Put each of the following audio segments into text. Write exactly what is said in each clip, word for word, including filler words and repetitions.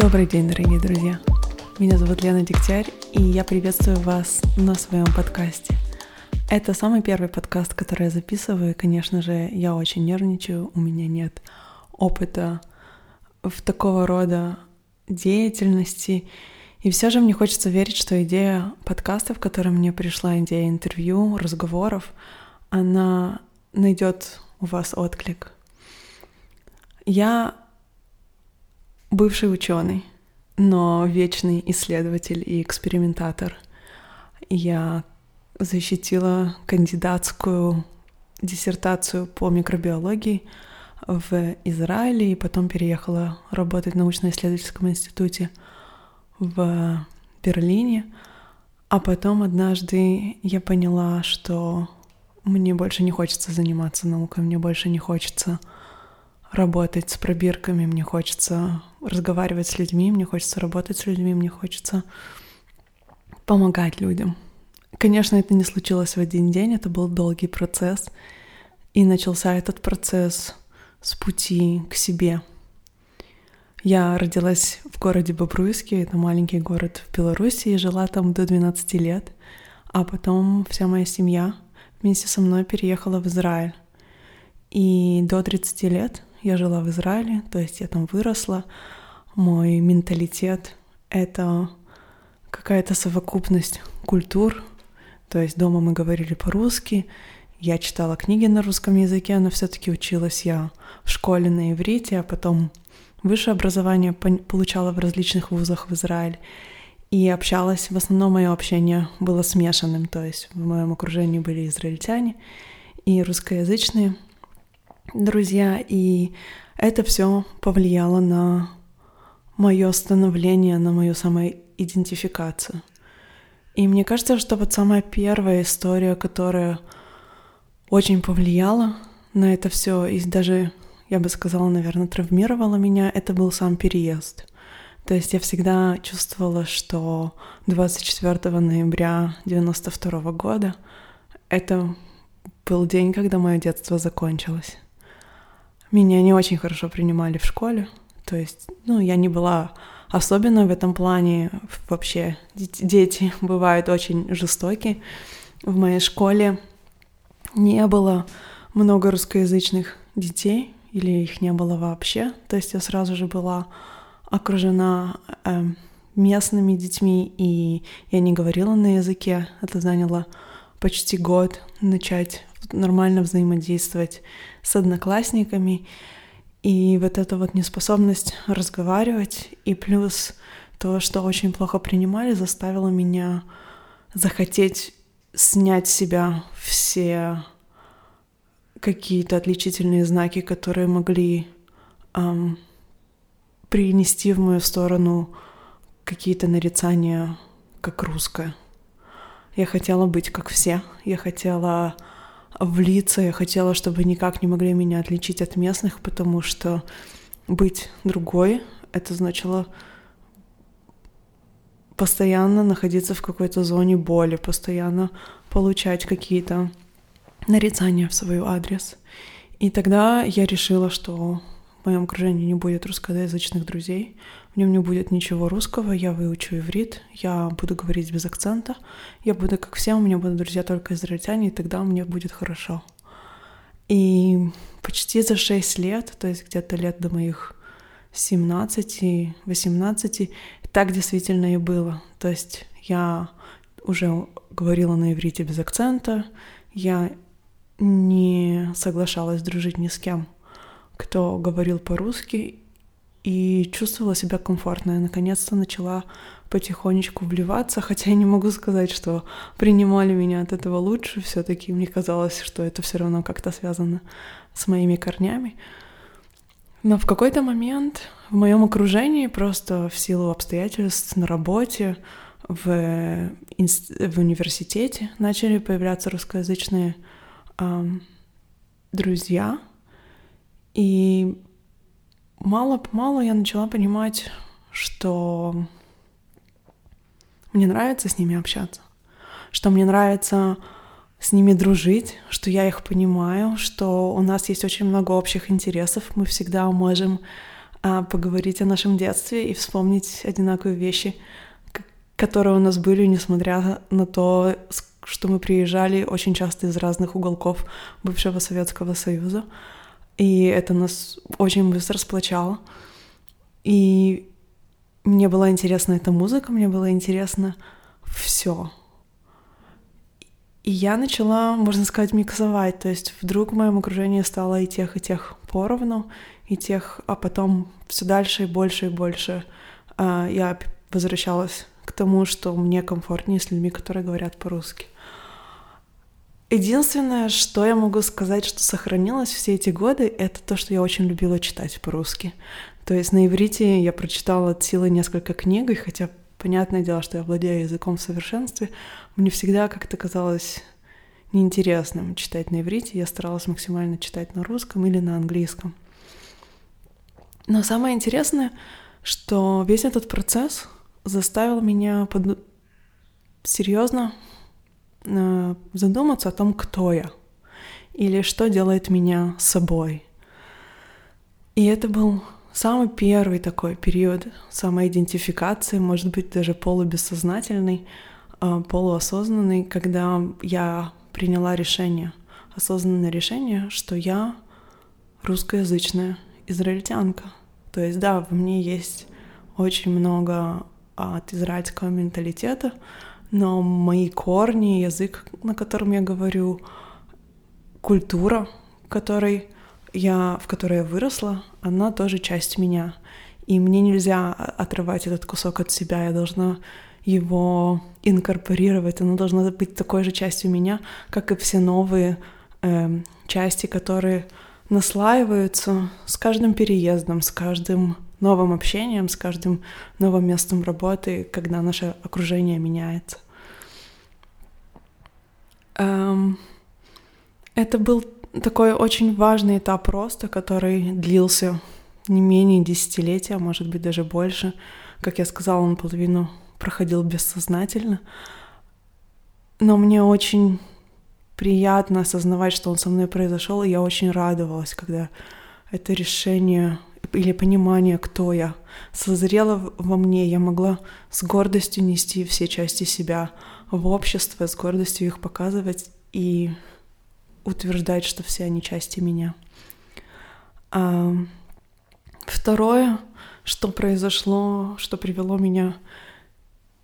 Добрый день, дорогие друзья! Меня зовут Лена Дегтярь, и я приветствую вас на своем подкасте. Это самый первый подкаст, который я записываю, и, конечно же, я очень нервничаю, у меня нет опыта в такого рода деятельности, и все же мне хочется верить, что идея подкаста, в которой мне пришла идея интервью, разговоров, она найдет у вас отклик. Я бывший ученый, но вечный исследователь и экспериментатор. Я защитила кандидатскую диссертацию по микробиологии в Израиле и потом переехала работать в научно-исследовательском институте в Берлине. А потом однажды я поняла, что мне больше не хочется заниматься наукой, мне больше не хочется работать с пробирками, мне хочется разговаривать с людьми, мне хочется работать с людьми, мне хочется помогать людям. Конечно, это не случилось в один день, это был долгий процесс, и начался этот процесс с пути к себе. Я родилась в городе Бобруйске, это маленький город в Беларуси, и жила там до двенадцати лет, а потом вся моя семья вместе со мной переехала в Израиль. И до тридцати лет я жила в Израиле, то есть я там выросла. Мой менталитет — это какая-то совокупность культур. То есть дома мы говорили по-русски, я читала книги на русском языке, но все-таки училась я в школе на иврите, а потом высшее образование получала в различных вузах в Израиле. И общалась, в основном мое общение было смешанным, то есть в моем окружении были израильтяне и русскоязычные друзья, и это все повлияло на мое становление, на мою самоидентификацию. И мне кажется, что вот самая первая история, которая очень повлияла на это все, и даже, я бы сказала, наверное, травмировала меня, это был сам переезд. То есть я всегда чувствовала, что двадцать четвёртого ноября девяносто второго года это был день, когда мое детство закончилось. Меня не очень хорошо принимали в школе, то есть, ну, я не была особенной в этом плане. Вообще, дети бывают очень жестоки. В моей школе не было много русскоязычных детей, или их не было вообще. То есть я сразу же была окружена э, местными детьми, и я не говорила на языке. Это заняло почти год начать нормально взаимодействовать с одноклассниками, и вот эта вот неспособность разговаривать, и плюс то, что очень плохо принимали, заставило меня захотеть снять с себя все какие-то отличительные знаки, которые могли эм, принести в мою сторону какие-то нарицания, как русская. Я хотела быть как все, я хотела влиться, я хотела, чтобы никак не могли меня отличить от местных, потому что быть другой — это значило постоянно находиться в какой-то зоне боли, постоянно получать какие-то нарицания в свой адрес. И тогда я решила, что в моем окружении не будет русскоязычных друзей, в нем не будет ничего русского, я выучу иврит, я буду говорить без акцента, я буду как все, у меня будут друзья только израильтяне, и тогда мне будет хорошо. И почти за шесть лет, то есть где-то лет до моих семнадцати-восемнадцати, так действительно и было. То есть я уже говорила на иврите без акцента, я не соглашалась дружить ни с кем, кто говорил по-русски, и чувствовала себя комфортно. Я наконец-то начала потихонечку вливаться, хотя я не могу сказать, что принимали меня от этого лучше. Все-таки мне казалось, что это все равно как-то связано с моими корнями. Но в какой-то момент в моем окружении, просто в силу обстоятельств, на работе, в, инст... в университете начали появляться русскоязычные э, друзья. И мало-помалу я начала понимать, что мне нравится с ними общаться, что мне нравится с ними дружить, что я их понимаю, что у нас есть очень много общих интересов, мы всегда можем поговорить о нашем детстве и вспомнить одинаковые вещи, которые у нас были, несмотря на то, что мы приезжали очень часто из разных уголков бывшего Советского Союза. И это нас очень быстро сплочало. И мне была интересна эта музыка, мне было интересно все. И я начала, можно сказать, миксовать. То есть вдруг в моем окружении стало и тех, и тех поровну, и тех, а потом все дальше и больше, и больше. Я возвращалась к тому, что мне комфортнее с людьми, которые говорят по-русски. Единственное, что я могу сказать, что сохранилось все эти годы, это то, что я очень любила читать по-русски. То есть на иврите я прочитала от силы несколько книг, и хотя, понятное дело, что я владею языком в совершенстве, мне всегда как-то казалось неинтересным читать на иврите. Я старалась максимально читать на русском или на английском. Но самое интересное, что весь этот процесс заставил меня под... серьезно э, задуматься о том, кто я или что делает меня собой. И это был самый первый такой период самоидентификации, может быть, даже полубессознательный, э, полуосознанный, когда я приняла решение, осознанное решение, что я русскоязычная израильтянка. То есть, да, во мне есть очень много от израильского менталитета, но мои корни, язык, на котором я говорю, культура, которой я, в которой я выросла, она тоже часть меня. И мне нельзя отрывать этот кусок от себя, я должна его инкорпорировать, она должна быть такой же частью меня, как и все новые э, части, которые наслаиваются с каждым переездом, с каждым новым общением, с каждым новым местом работы, когда наше окружение меняется. Это был такой очень важный этап роста, который длился не менее десятилетия, может быть, даже больше. Как я сказала, он половину проходил бессознательно. Но мне очень приятно осознавать, что он со мной произошел, и я очень радовалась, когда это решение или понимание, кто я, созрело во мне. Я могла с гордостью нести все части себя в общество, с гордостью их показывать и утверждать, что все они части меня. А второе, что произошло, что привело меня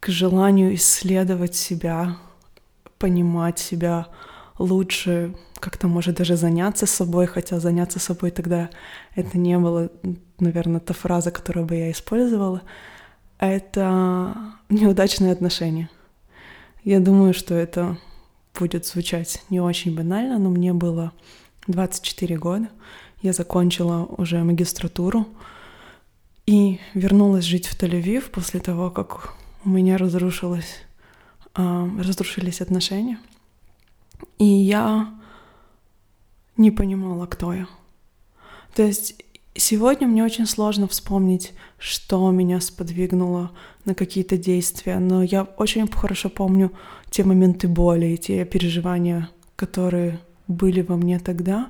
к желанию исследовать себя, понимать себя лучше, как-то, может, даже заняться собой, хотя заняться собой тогда это не было, наверное, та фраза, которую бы я использовала. Это неудачные отношения. Я думаю, что это будет звучать не очень банально, но мне было двадцать четыре года. Я закончила уже магистратуру и вернулась жить в Тель-Авив после того, как у меня разрушилось, э, разрушились отношения. И я не понимала, кто я. То есть сегодня мне очень сложно вспомнить, что меня сподвигнуло на какие-то действия, но я очень хорошо помню те моменты боли и те переживания, которые были во мне тогда.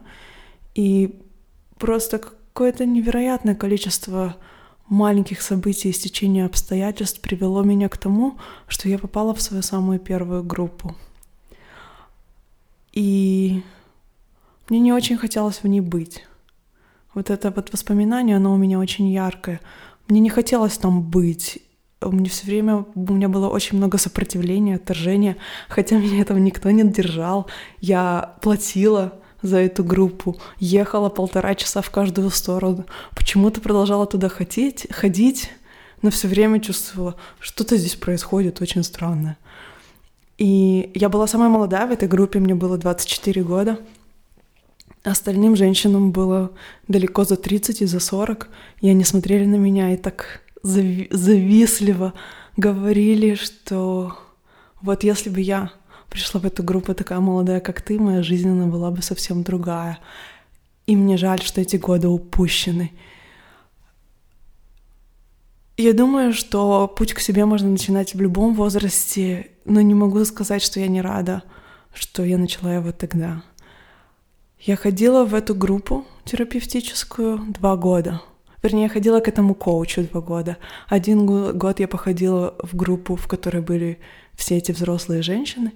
И просто какое-то невероятное количество маленьких событий и стечения обстоятельств привело меня к тому, что я попала в свою самую первую группу. И мне не очень хотелось в ней быть. Вот это вот воспоминание, оно у меня очень яркое. Мне не хотелось там быть. Мне все время, у меня было очень много сопротивления, отторжения, хотя меня этого никто не держал. Я платила за эту группу, ехала полтора часа в каждую сторону. Почему-то продолжала туда ходить, ходить, но все время чувствовала, что-то здесь происходит очень странное. И я была самая молодая в этой группе, мне было двадцать четыре года. Остальным женщинам было далеко за тридцать и за сорок. И они смотрели на меня и так зави- завистливо говорили, что вот если бы я пришла в эту группу такая молодая, как ты, моя жизнь, она была бы совсем другая. И мне жаль, что эти годы упущены. Я думаю, что путь к себе можно начинать в любом возрасте, но не могу сказать, что я не рада, что я начала его тогда. Я ходила в эту группу терапевтическую два года. Вернее, я ходила к этому коучу два года. Один год я походила в группу, в которой были все эти взрослые женщины,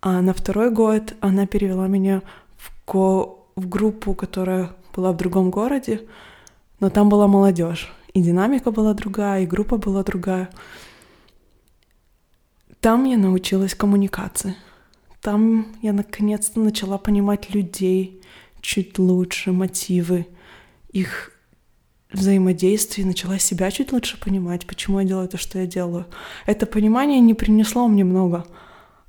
а на второй год она перевела меня в, ко... в группу, которая была в другом городе, но там была молодежь. И динамика была другая, и группа была другая. Там я научилась коммуникации. Там я наконец-то начала понимать людей чуть лучше, мотивы, их взаимодействие, начала себя чуть лучше понимать, почему я делаю то, что я делаю. Это понимание не принесло мне много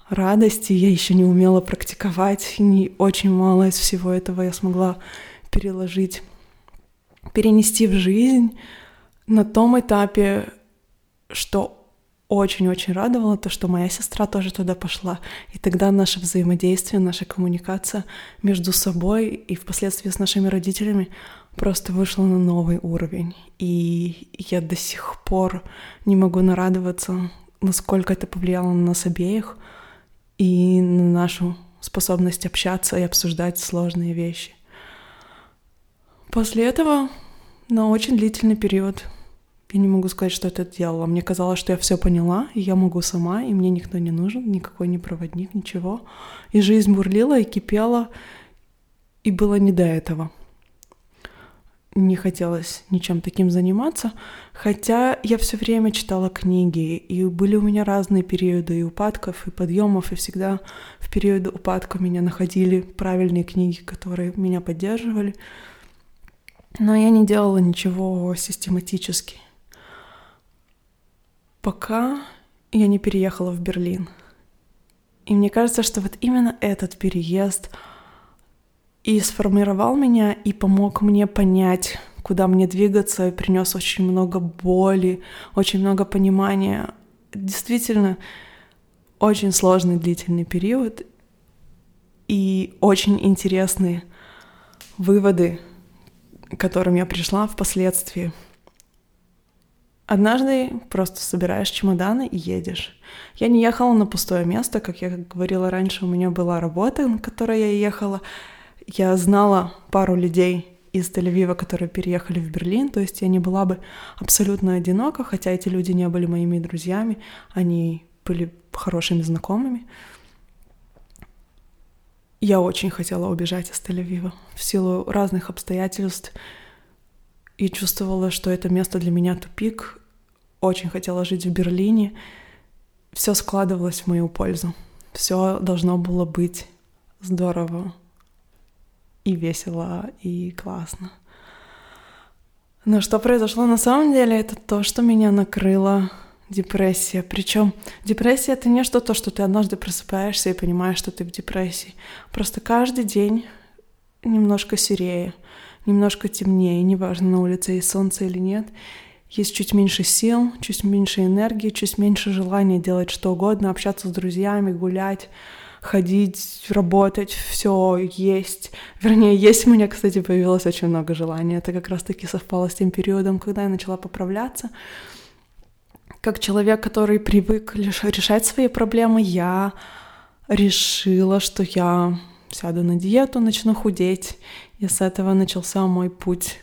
радости, я еще не умела практиковать, и очень мало из всего этого я смогла переложить, перенести в жизнь. На том этапе, что очень-очень радовало, то, что моя сестра тоже туда пошла. И тогда наше взаимодействие, наша коммуникация между собой и впоследствии с нашими родителями просто вышла на новый уровень. И я до сих пор не могу нарадоваться, насколько это повлияло на нас обеих и на нашу способность общаться и обсуждать сложные вещи. После этого на очень длительный период я не могу сказать, что это делала. Мне казалось, что я все поняла, и я могу сама, и мне никто не нужен, никакой не проводник, ничего. И жизнь бурлила, и кипела, и было не до этого. Не хотелось ничем таким заниматься, хотя я все время читала книги, и были у меня разные периоды и упадков, и подъемов, и всегда в периоды упадка меня находили правильные книги, которые меня поддерживали. Но я не делала ничего систематически. Пока я не переехала в Берлин. И мне кажется, что вот именно этот переезд и сформировал меня, и помог мне понять, куда мне двигаться, и принес очень много боли, очень много понимания. Действительно, очень сложный длительный период и очень интересные выводы, к которым я пришла впоследствии. Однажды просто собираешь чемоданы и едешь. Я не ехала на пустое место, как я говорила раньше, у меня была работа, на которой я ехала. Я знала пару людей из Тель-Авива, которые переехали в Берлин, то есть я не была бы абсолютно одинока, хотя эти люди не были моими друзьями, они были хорошими знакомыми. Я очень хотела убежать из Тель-Авива в силу разных обстоятельств и чувствовала, что это место для меня тупик. Очень хотела жить в Берлине. Все складывалось в мою пользу. Все должно было быть здорово и весело, и классно. Но что произошло на самом деле, это то, что меня накрыла депрессия. Причем депрессия — это не что-то, что ты однажды просыпаешься и понимаешь, что ты в депрессии. Просто каждый день немножко серее, немножко темнее, неважно, на улице есть солнце или нет. Есть чуть меньше сил, чуть меньше энергии, чуть меньше желания делать что угодно, общаться с друзьями, гулять, ходить, работать, все есть. Вернее, есть у меня, кстати, появилось очень много желания. Это как раз-таки совпало с тем периодом, когда я начала поправляться. Как человек, который привык решать свои проблемы, я решила, что я сяду на диету, начну худеть. И с этого начался мой путь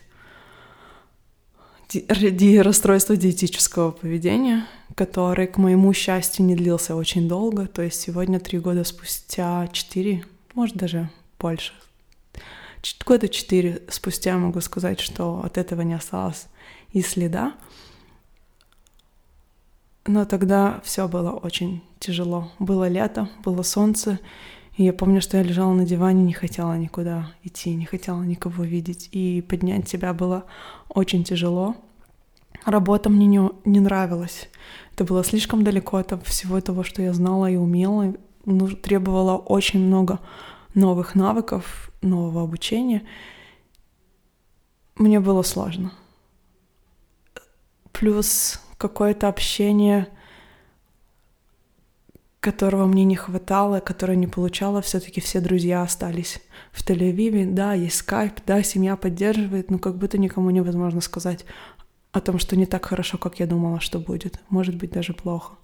ди- расстройства диетического поведения, который, к моему счастью, не длился очень долго. То есть сегодня, три года спустя, четыре, может, даже больше, года четыре спустя я могу сказать, что от этого не осталось и следа. Но тогда все было очень тяжело. Было лето, было солнце, и я помню, что я лежала на диване, не хотела никуда идти, не хотела никого видеть, и поднять себя было очень тяжело. Работа мне не, не нравилась. Это было слишком далеко от всего того, что я знала и умела. Ну, требовало очень много новых навыков, нового обучения. Мне было сложно. Плюс какое-то общение, которого мне не хватало, которое не получала. Все-таки все друзья остались в Тель-Авиве. Да, есть скайп, да, семья поддерживает, но как будто никому невозможно сказать о том, что не так хорошо, как я думала, что будет. Может быть, даже плохо.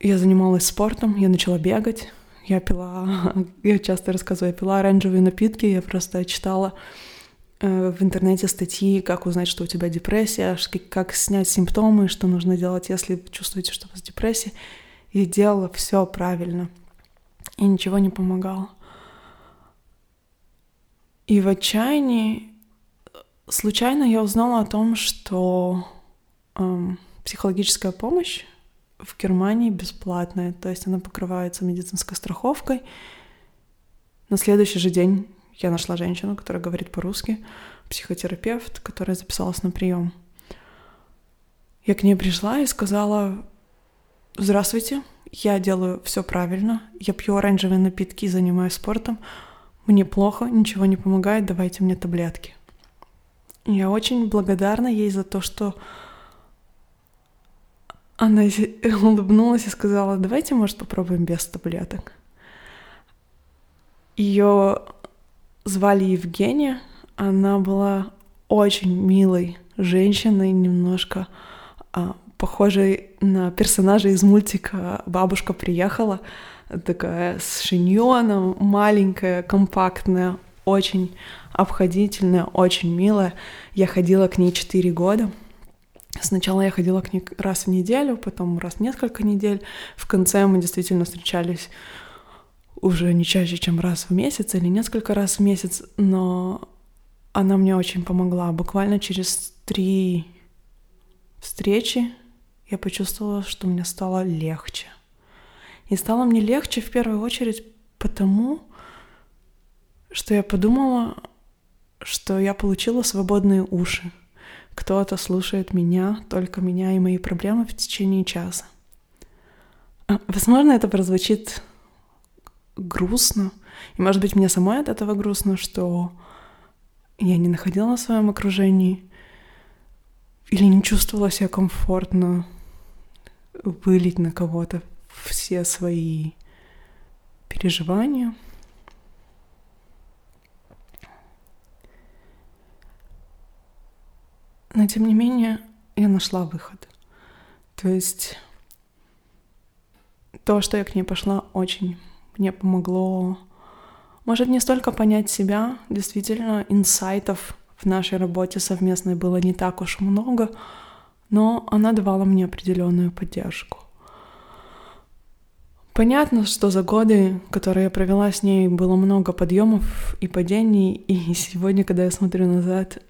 Я занималась спортом, я начала бегать, я пила, я часто рассказываю, я пила оранжевые напитки, я просто читала в интернете статьи, как узнать, что у тебя депрессия, как снять симптомы, что нужно делать, если чувствуете, что у вас депрессия. И делала все правильно. И ничего не помогало. И в отчаянии случайно я узнала о том, что эм, психологическая помощь в Германии бесплатная. То есть она покрывается медицинской страховкой. На следующий же день я нашла женщину, которая говорит по-русски, психотерапевт, которая записалась на прием. Я к ней пришла и сказала: «Здравствуйте, я делаю все правильно, я пью оранжевые напитки, занимаюсь спортом, мне плохо, ничего не помогает, давайте мне таблетки». И я очень благодарна ей за то, что она улыбнулась и сказала: «Давайте, может, попробуем без таблеток». Ее звали Евгения, она была очень милой женщиной, немножко а, похожей на персонажа из мультика «Бабушка приехала», такая с шиньоном, маленькая, компактная, очень обходительная, очень милая. Я ходила к ней четыре года. Сначала я ходила к ней раз в неделю, потом раз в несколько недель. В конце мы действительно встречались уже не чаще, чем раз в месяц или несколько раз в месяц, но она мне очень помогла. Буквально через три встречи я почувствовала, что мне стало легче. И стало мне легче в первую очередь потому, что я подумала, что я получила свободные уши. Кто-то слушает меня, только меня и мои проблемы в течение часа. Возможно, это прозвучит грустно. И, может быть, мне самой от этого грустно, что я не находила в своем окружении или не чувствовала себя комфортно вылить на кого-то все свои переживания. Но, тем не менее, я нашла выход. То есть то, что я к ней пошла, очень мне помогло, может, не столько понять себя, действительно, инсайтов в нашей работе совместной было не так уж много, но она давала мне определенную поддержку. Понятно, что за годы, которые я провела с ней, было много подъемов и падений, и сегодня, когда я смотрю назад,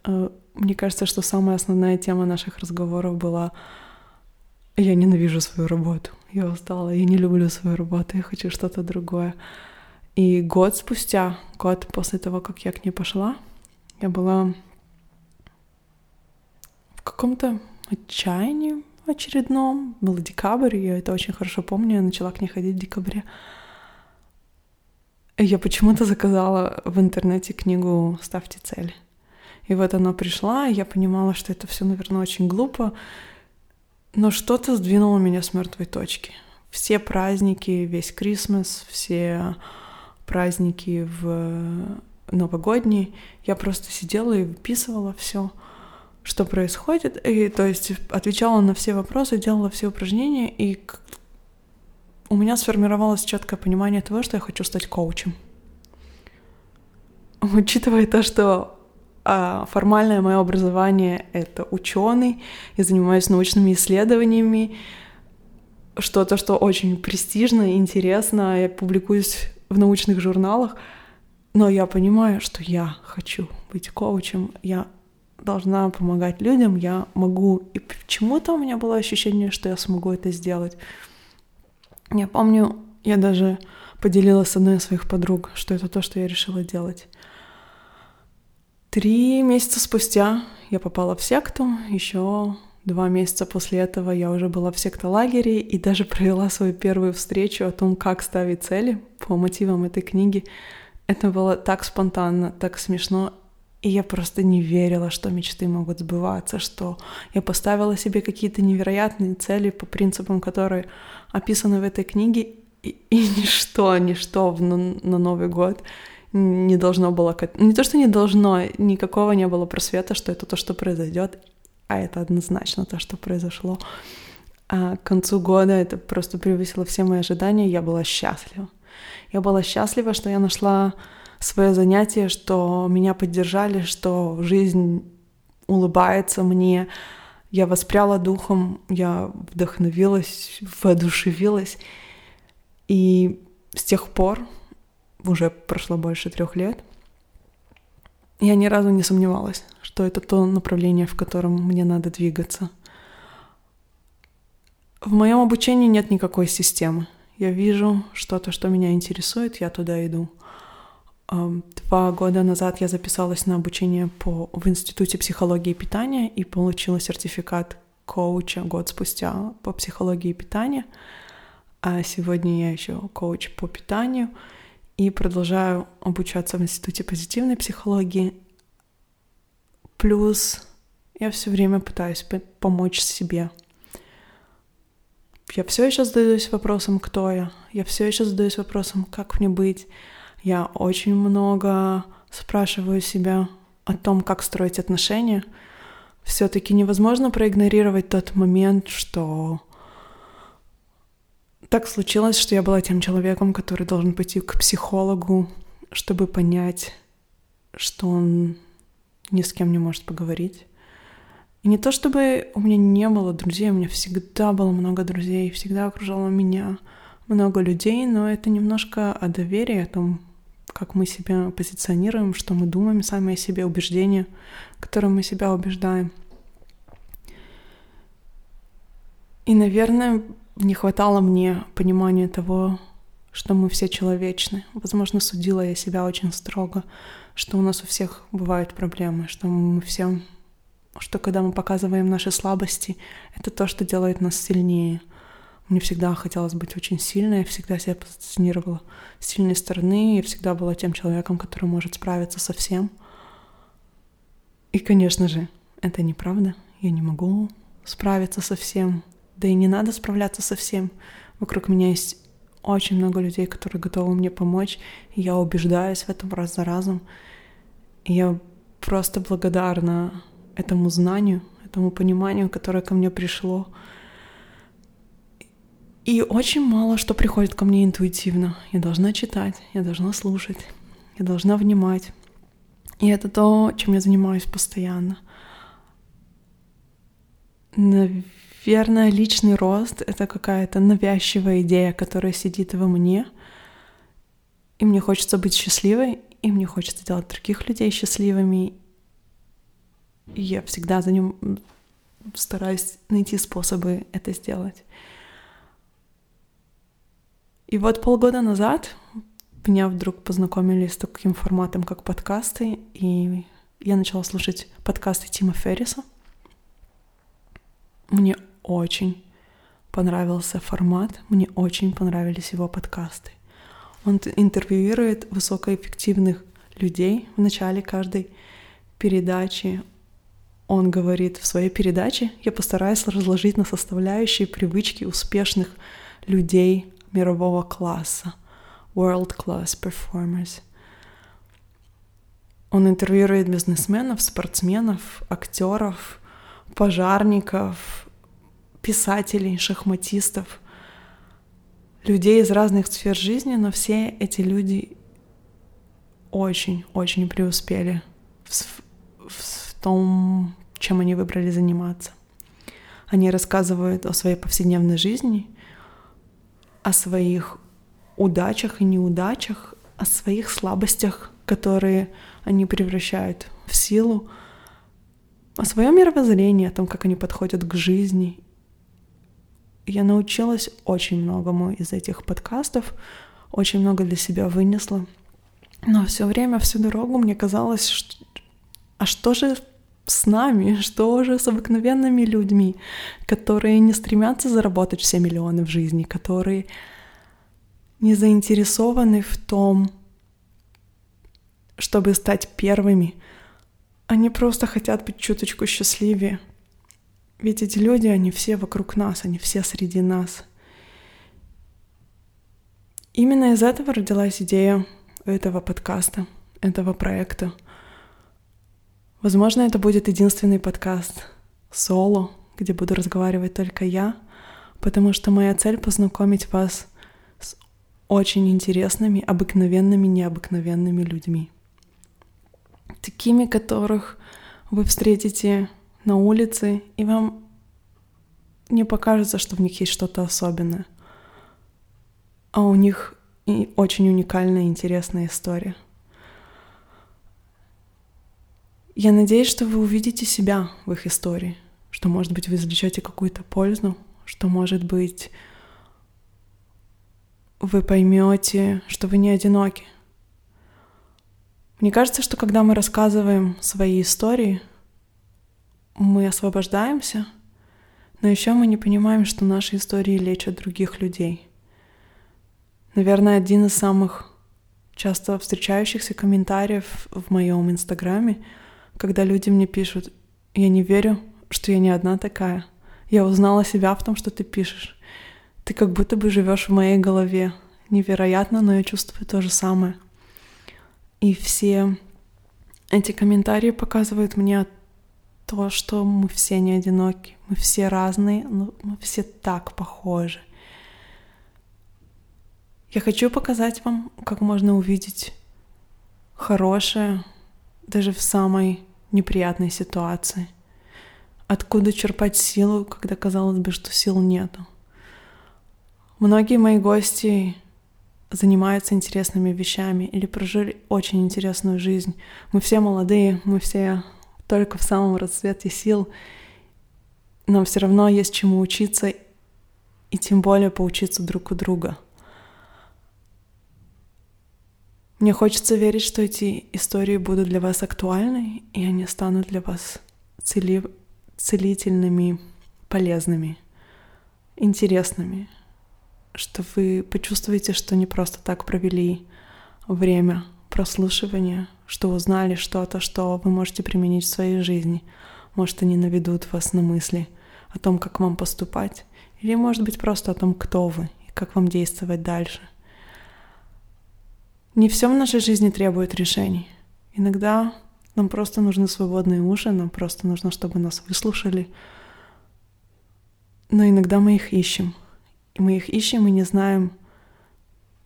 мне кажется, что самая основная тема наших разговоров была: я ненавижу свою работу, я устала, я не люблю свою работу, я хочу что-то другое. И год спустя, год после того, как я к ней пошла, я была в каком-то отчаянии очередном. Был декабрь, я это очень хорошо помню, я начала к ней ходить в декабре. Я почему-то заказала в интернете книгу «Ставьте цель». И вот она пришла, и я понимала, что это все, наверное, очень глупо, но что-то сдвинуло меня с мертвой точки. Все праздники, весь Крисмас, все праздники в новогодние, я просто сидела и выписывала все, что происходит, и, то есть, отвечала на все вопросы, делала все упражнения, и у меня сформировалось четкое понимание того, что я хочу стать коучем. Учитывая то, что формальное мое образование — это ученый, я занимаюсь научными исследованиями, что-то, что очень престижно и интересно, я публикуюсь в научных журналах, но я понимаю, что я хочу быть коучем, я должна помогать людям, я могу, и почему-то у меня было ощущение, что я смогу это сделать. Я помню, я даже поделилась с одной из своих подруг, что это то, что я решила делать. Три месяца спустя я попала в секту, еще два месяца после этого я уже была в сектолагере и даже провела свою первую встречу о том, как ставить цели по мотивам этой книги. Это было так спонтанно, так смешно, и я просто не верила, что мечты могут сбываться, что я поставила себе какие-то невероятные цели по принципам, которые описаны в этой книге, и, и ничто, ничто в, на, на Новый год не должно было... Не то, что не должно, никакого не было просвета, что это то, что произойдет, а это однозначно то, что произошло. А к концу года это просто превысило все мои ожидания, я была счастлива. Я была счастлива, что я нашла свое занятие, что меня поддержали, что жизнь улыбается мне. Я воспряла духом, я вдохновилась, воодушевилась. И с тех пор, уже прошло больше трех лет, я ни разу не сомневалась, что это то направление, в котором мне надо двигаться. В моем обучении нет никакой системы. Я вижу что-то, что меня интересует, я туда иду. Два года назад я записалась на обучение по, в Институте психологии и питания и получила сертификат коуча год спустя по психологии и питанию. А сегодня я еще коуч по питанию и продолжаю обучаться в Институте позитивной психологии. Плюс я все время пытаюсь помочь себе. Я все еще задаюсь вопросом, кто я. Я все еще задаюсь вопросом, как мне быть. Я очень много спрашиваю себя о том, как строить отношения. Все-таки невозможно проигнорировать тот момент, что так случилось, что я была тем человеком, который должен пойти к психологу, чтобы понять, что он ни с кем не может поговорить. И не то чтобы у меня не было друзей, у меня всегда было много друзей, всегда окружало меня много людей, но это немножко о доверии, о том, как мы себя позиционируем, что мы думаем сами о себе, убеждения, которые мы себя убеждаем. И, наверное, не хватало мне понимания того, что мы все человечны. Возможно, судила я себя очень строго, что у нас у всех бывают проблемы, что мы все... что когда мы показываем наши слабости, это то, что делает нас сильнее. Мне всегда хотелось быть очень сильной, я всегда себя позиционировала с сильной стороны, я всегда была тем человеком, который может справиться со всем. И, конечно же, это неправда, я не могу справиться со всем, да и не надо справляться со всем. Вокруг меня есть очень много людей, которые готовы мне помочь, и я убеждаюсь в этом раз за разом. И я просто благодарна этому знанию, этому пониманию, которое ко мне пришло. И очень мало что приходит ко мне интуитивно. Я должна читать, я должна слушать, я должна внимать. И это то, чем я занимаюсь постоянно. Наверное, личный рост — это какая-то навязчивая идея, которая сидит во мне. И мне хочется быть счастливой, и мне хочется делать других людей счастливыми. Я всегда за ним стараюсь найти способы это сделать. И вот полгода назад меня вдруг познакомили с таким форматом, как подкасты, и я начала слушать подкасты Тима Ферриса. Мне очень понравился формат, мне очень понравились его подкасты. Он интервьюирует высокоэффективных людей в начале каждой передачи. Он говорит в своей передаче, я постараюсь разложить на составляющие привычки успешных людей мирового класса, world class performers. Он интервьюирует бизнесменов, спортсменов, актеров, пожарников, писателей, шахматистов, людей из разных сфер жизни, но все эти люди очень-очень преуспели в, в том, чем они выбрали заниматься. Они рассказывают о своей повседневной жизни, о своих удачах и неудачах, о своих слабостях, которые они превращают в силу, о своем мировоззрении, о том, как они подходят к жизни. Я научилась очень многому из этих подкастов, очень много для себя вынесла. Но все время, всю дорогу мне казалось, что... а что же с нами, что же с обыкновенными людьми, которые не стремятся заработать все миллионы в жизни, которые не заинтересованы в том, чтобы стать первыми. Они просто хотят быть чуточку счастливее. Ведь эти люди, они все вокруг нас, они все среди нас. Именно из этого родилась идея этого подкаста, этого проекта. Возможно, это будет единственный подкаст соло, где буду разговаривать только я, потому что моя цель — познакомить вас с очень интересными, обыкновенными, необыкновенными людьми. Такими, которых вы встретите на улице, и вам не покажется, что в них есть что-то особенное. А у них и очень уникальная, интересная история. Я надеюсь, что вы увидите себя в их истории, что, может быть, вы извлечете какую-то пользу, что, может быть, вы поймете, что вы не одиноки. Мне кажется, что когда мы рассказываем свои истории, мы освобождаемся, но еще мы не понимаем, что наши истории лечат других людей. Наверное, один из самых часто встречающихся комментариев в моем Инстаграме, когда люди мне пишут: «Я не верю, что я не одна такая. Я узнала себя в том, что ты пишешь. Ты как будто бы живешь в моей голове. Невероятно, но я чувствую то же самое». И все эти комментарии показывают мне то, что мы все не одиноки, мы все разные, но мы все так похожи. Я хочу показать вам, как можно увидеть хорошее даже в самой неприятной ситуации. Откуда черпать силу, когда казалось бы, что сил нету. Многие мои гости занимаются интересными вещами или прожили очень интересную жизнь. Мы все молодые, мы все только в самом расцвете сил. Нам все равно есть чему учиться, и тем более поучиться друг у друга. Мне хочется верить, что эти истории будут для вас актуальны, и они станут для вас цели... целительными, полезными, интересными. Что вы почувствуете, что не просто так провели время прослушивания, что узнали что-то, что вы можете применить в своей жизни. Может, они наведут вас на мысли о том, как вам поступать, или, может быть, просто о том, кто вы и как вам действовать дальше. Не все в нашей жизни требует решений. Иногда нам просто нужны свободные уши, нам просто нужно, чтобы нас выслушали. Но иногда мы их ищем. И мы их ищем и не знаем,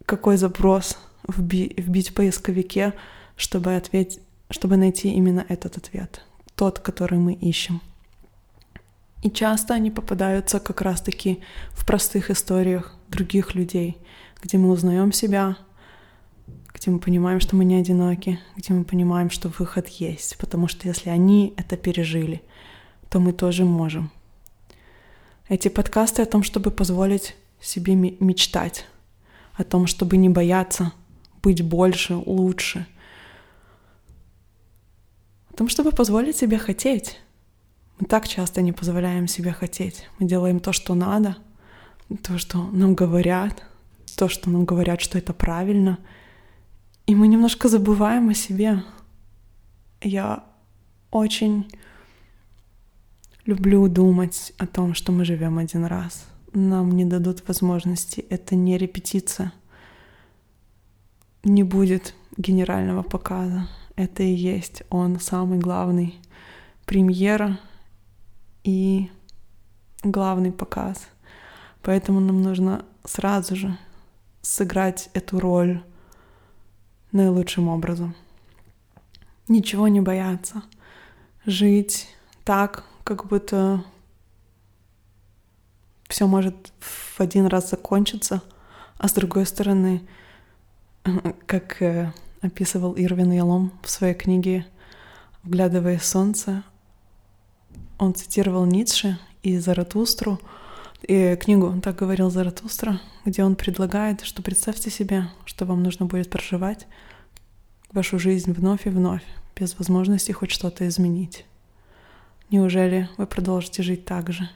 какой запрос вби- вбить в поисковике, чтобы, ответь, чтобы найти именно этот ответ, тот, который мы ищем. И часто они попадаются как раз-таки в простых историях других людей, где мы узнаем себя, где мы понимаем, что мы не одиноки, где мы понимаем, что выход есть, потому что если они это пережили, то мы тоже можем. Эти подкасты о том, чтобы позволить себе мечтать, о том, чтобы не бояться быть больше, лучше, о том, чтобы позволить себе хотеть. Мы так часто не позволяем себе хотеть. Мы делаем то, что надо, то, что нам говорят, то, что нам говорят, что это правильно. И мы немножко забываем о себе. Я очень люблю думать о том, что мы живем один раз. Нам не дадут возможности. Это не репетиция. Не будет генерального показа. Это и есть он, самый главный. Премьера и главный показ. Поэтому нам нужно сразу же сыграть эту роль наилучшим образом. Ничего не бояться. Жить так, как будто все может в один раз закончиться, а с другой стороны, как описывал Ирвин Ялом в своей книге «Вглядывая солнце», он цитировал Ницше и Заратустру, и книгу «Он так говорил Заратустра», где он предлагает, что представьте себе, что вам нужно будет проживать вашу жизнь вновь и вновь, без возможности хоть что-то изменить. Неужели вы продолжите жить так же?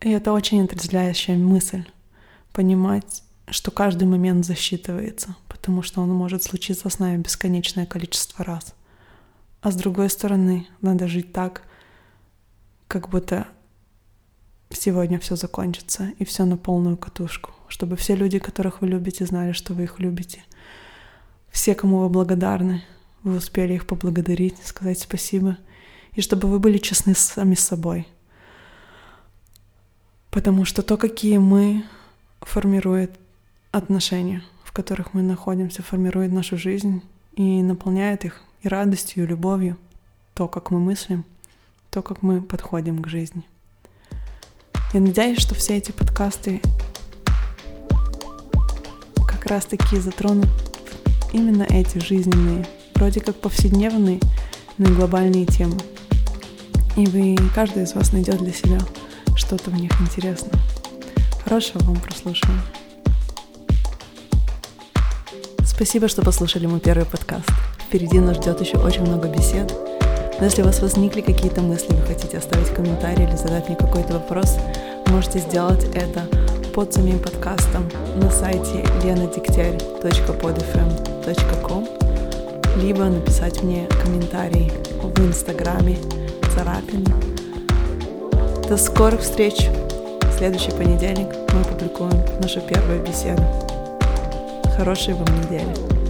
И это очень отрезвляющая мысль. Понимать, что каждый момент засчитывается, потому что он может случиться с нами бесконечное количество раз. А с другой стороны, надо жить так, как будто сегодня все закончится, и все на полную катушку. Чтобы все люди, которых вы любите, знали, что вы их любите. Все, кому вы благодарны, вы успели их поблагодарить, сказать спасибо. И чтобы вы были честны сами с собой. Потому что то, какие мы, формирует отношения, в которых мы находимся, формирует нашу жизнь и наполняет их и радостью, и любовью, то, как мы мыслим, то, как мы подходим к жизни. Я надеюсь, что все эти подкасты как раз-таки затронут именно эти жизненные, вроде как повседневные, но и глобальные темы. И вы, каждый из вас найдет для себя что-то в них интересное. Хорошего вам прослушивания. Спасибо, что послушали мой первый подкаст. Впереди нас ждет еще очень много бесед. Но если у вас возникли какие-то мысли, вы хотите оставить комментарий или задать мне какой-то вопрос, можете сделать это под самим подкастом на сайте ленадегтярь точка под эф эм точка ком, либо написать мне комментарий в инстаграме Царапин. До скорых встреч! В следующий понедельник мы опубликуем нашу первую беседу. Хорошей вам недели!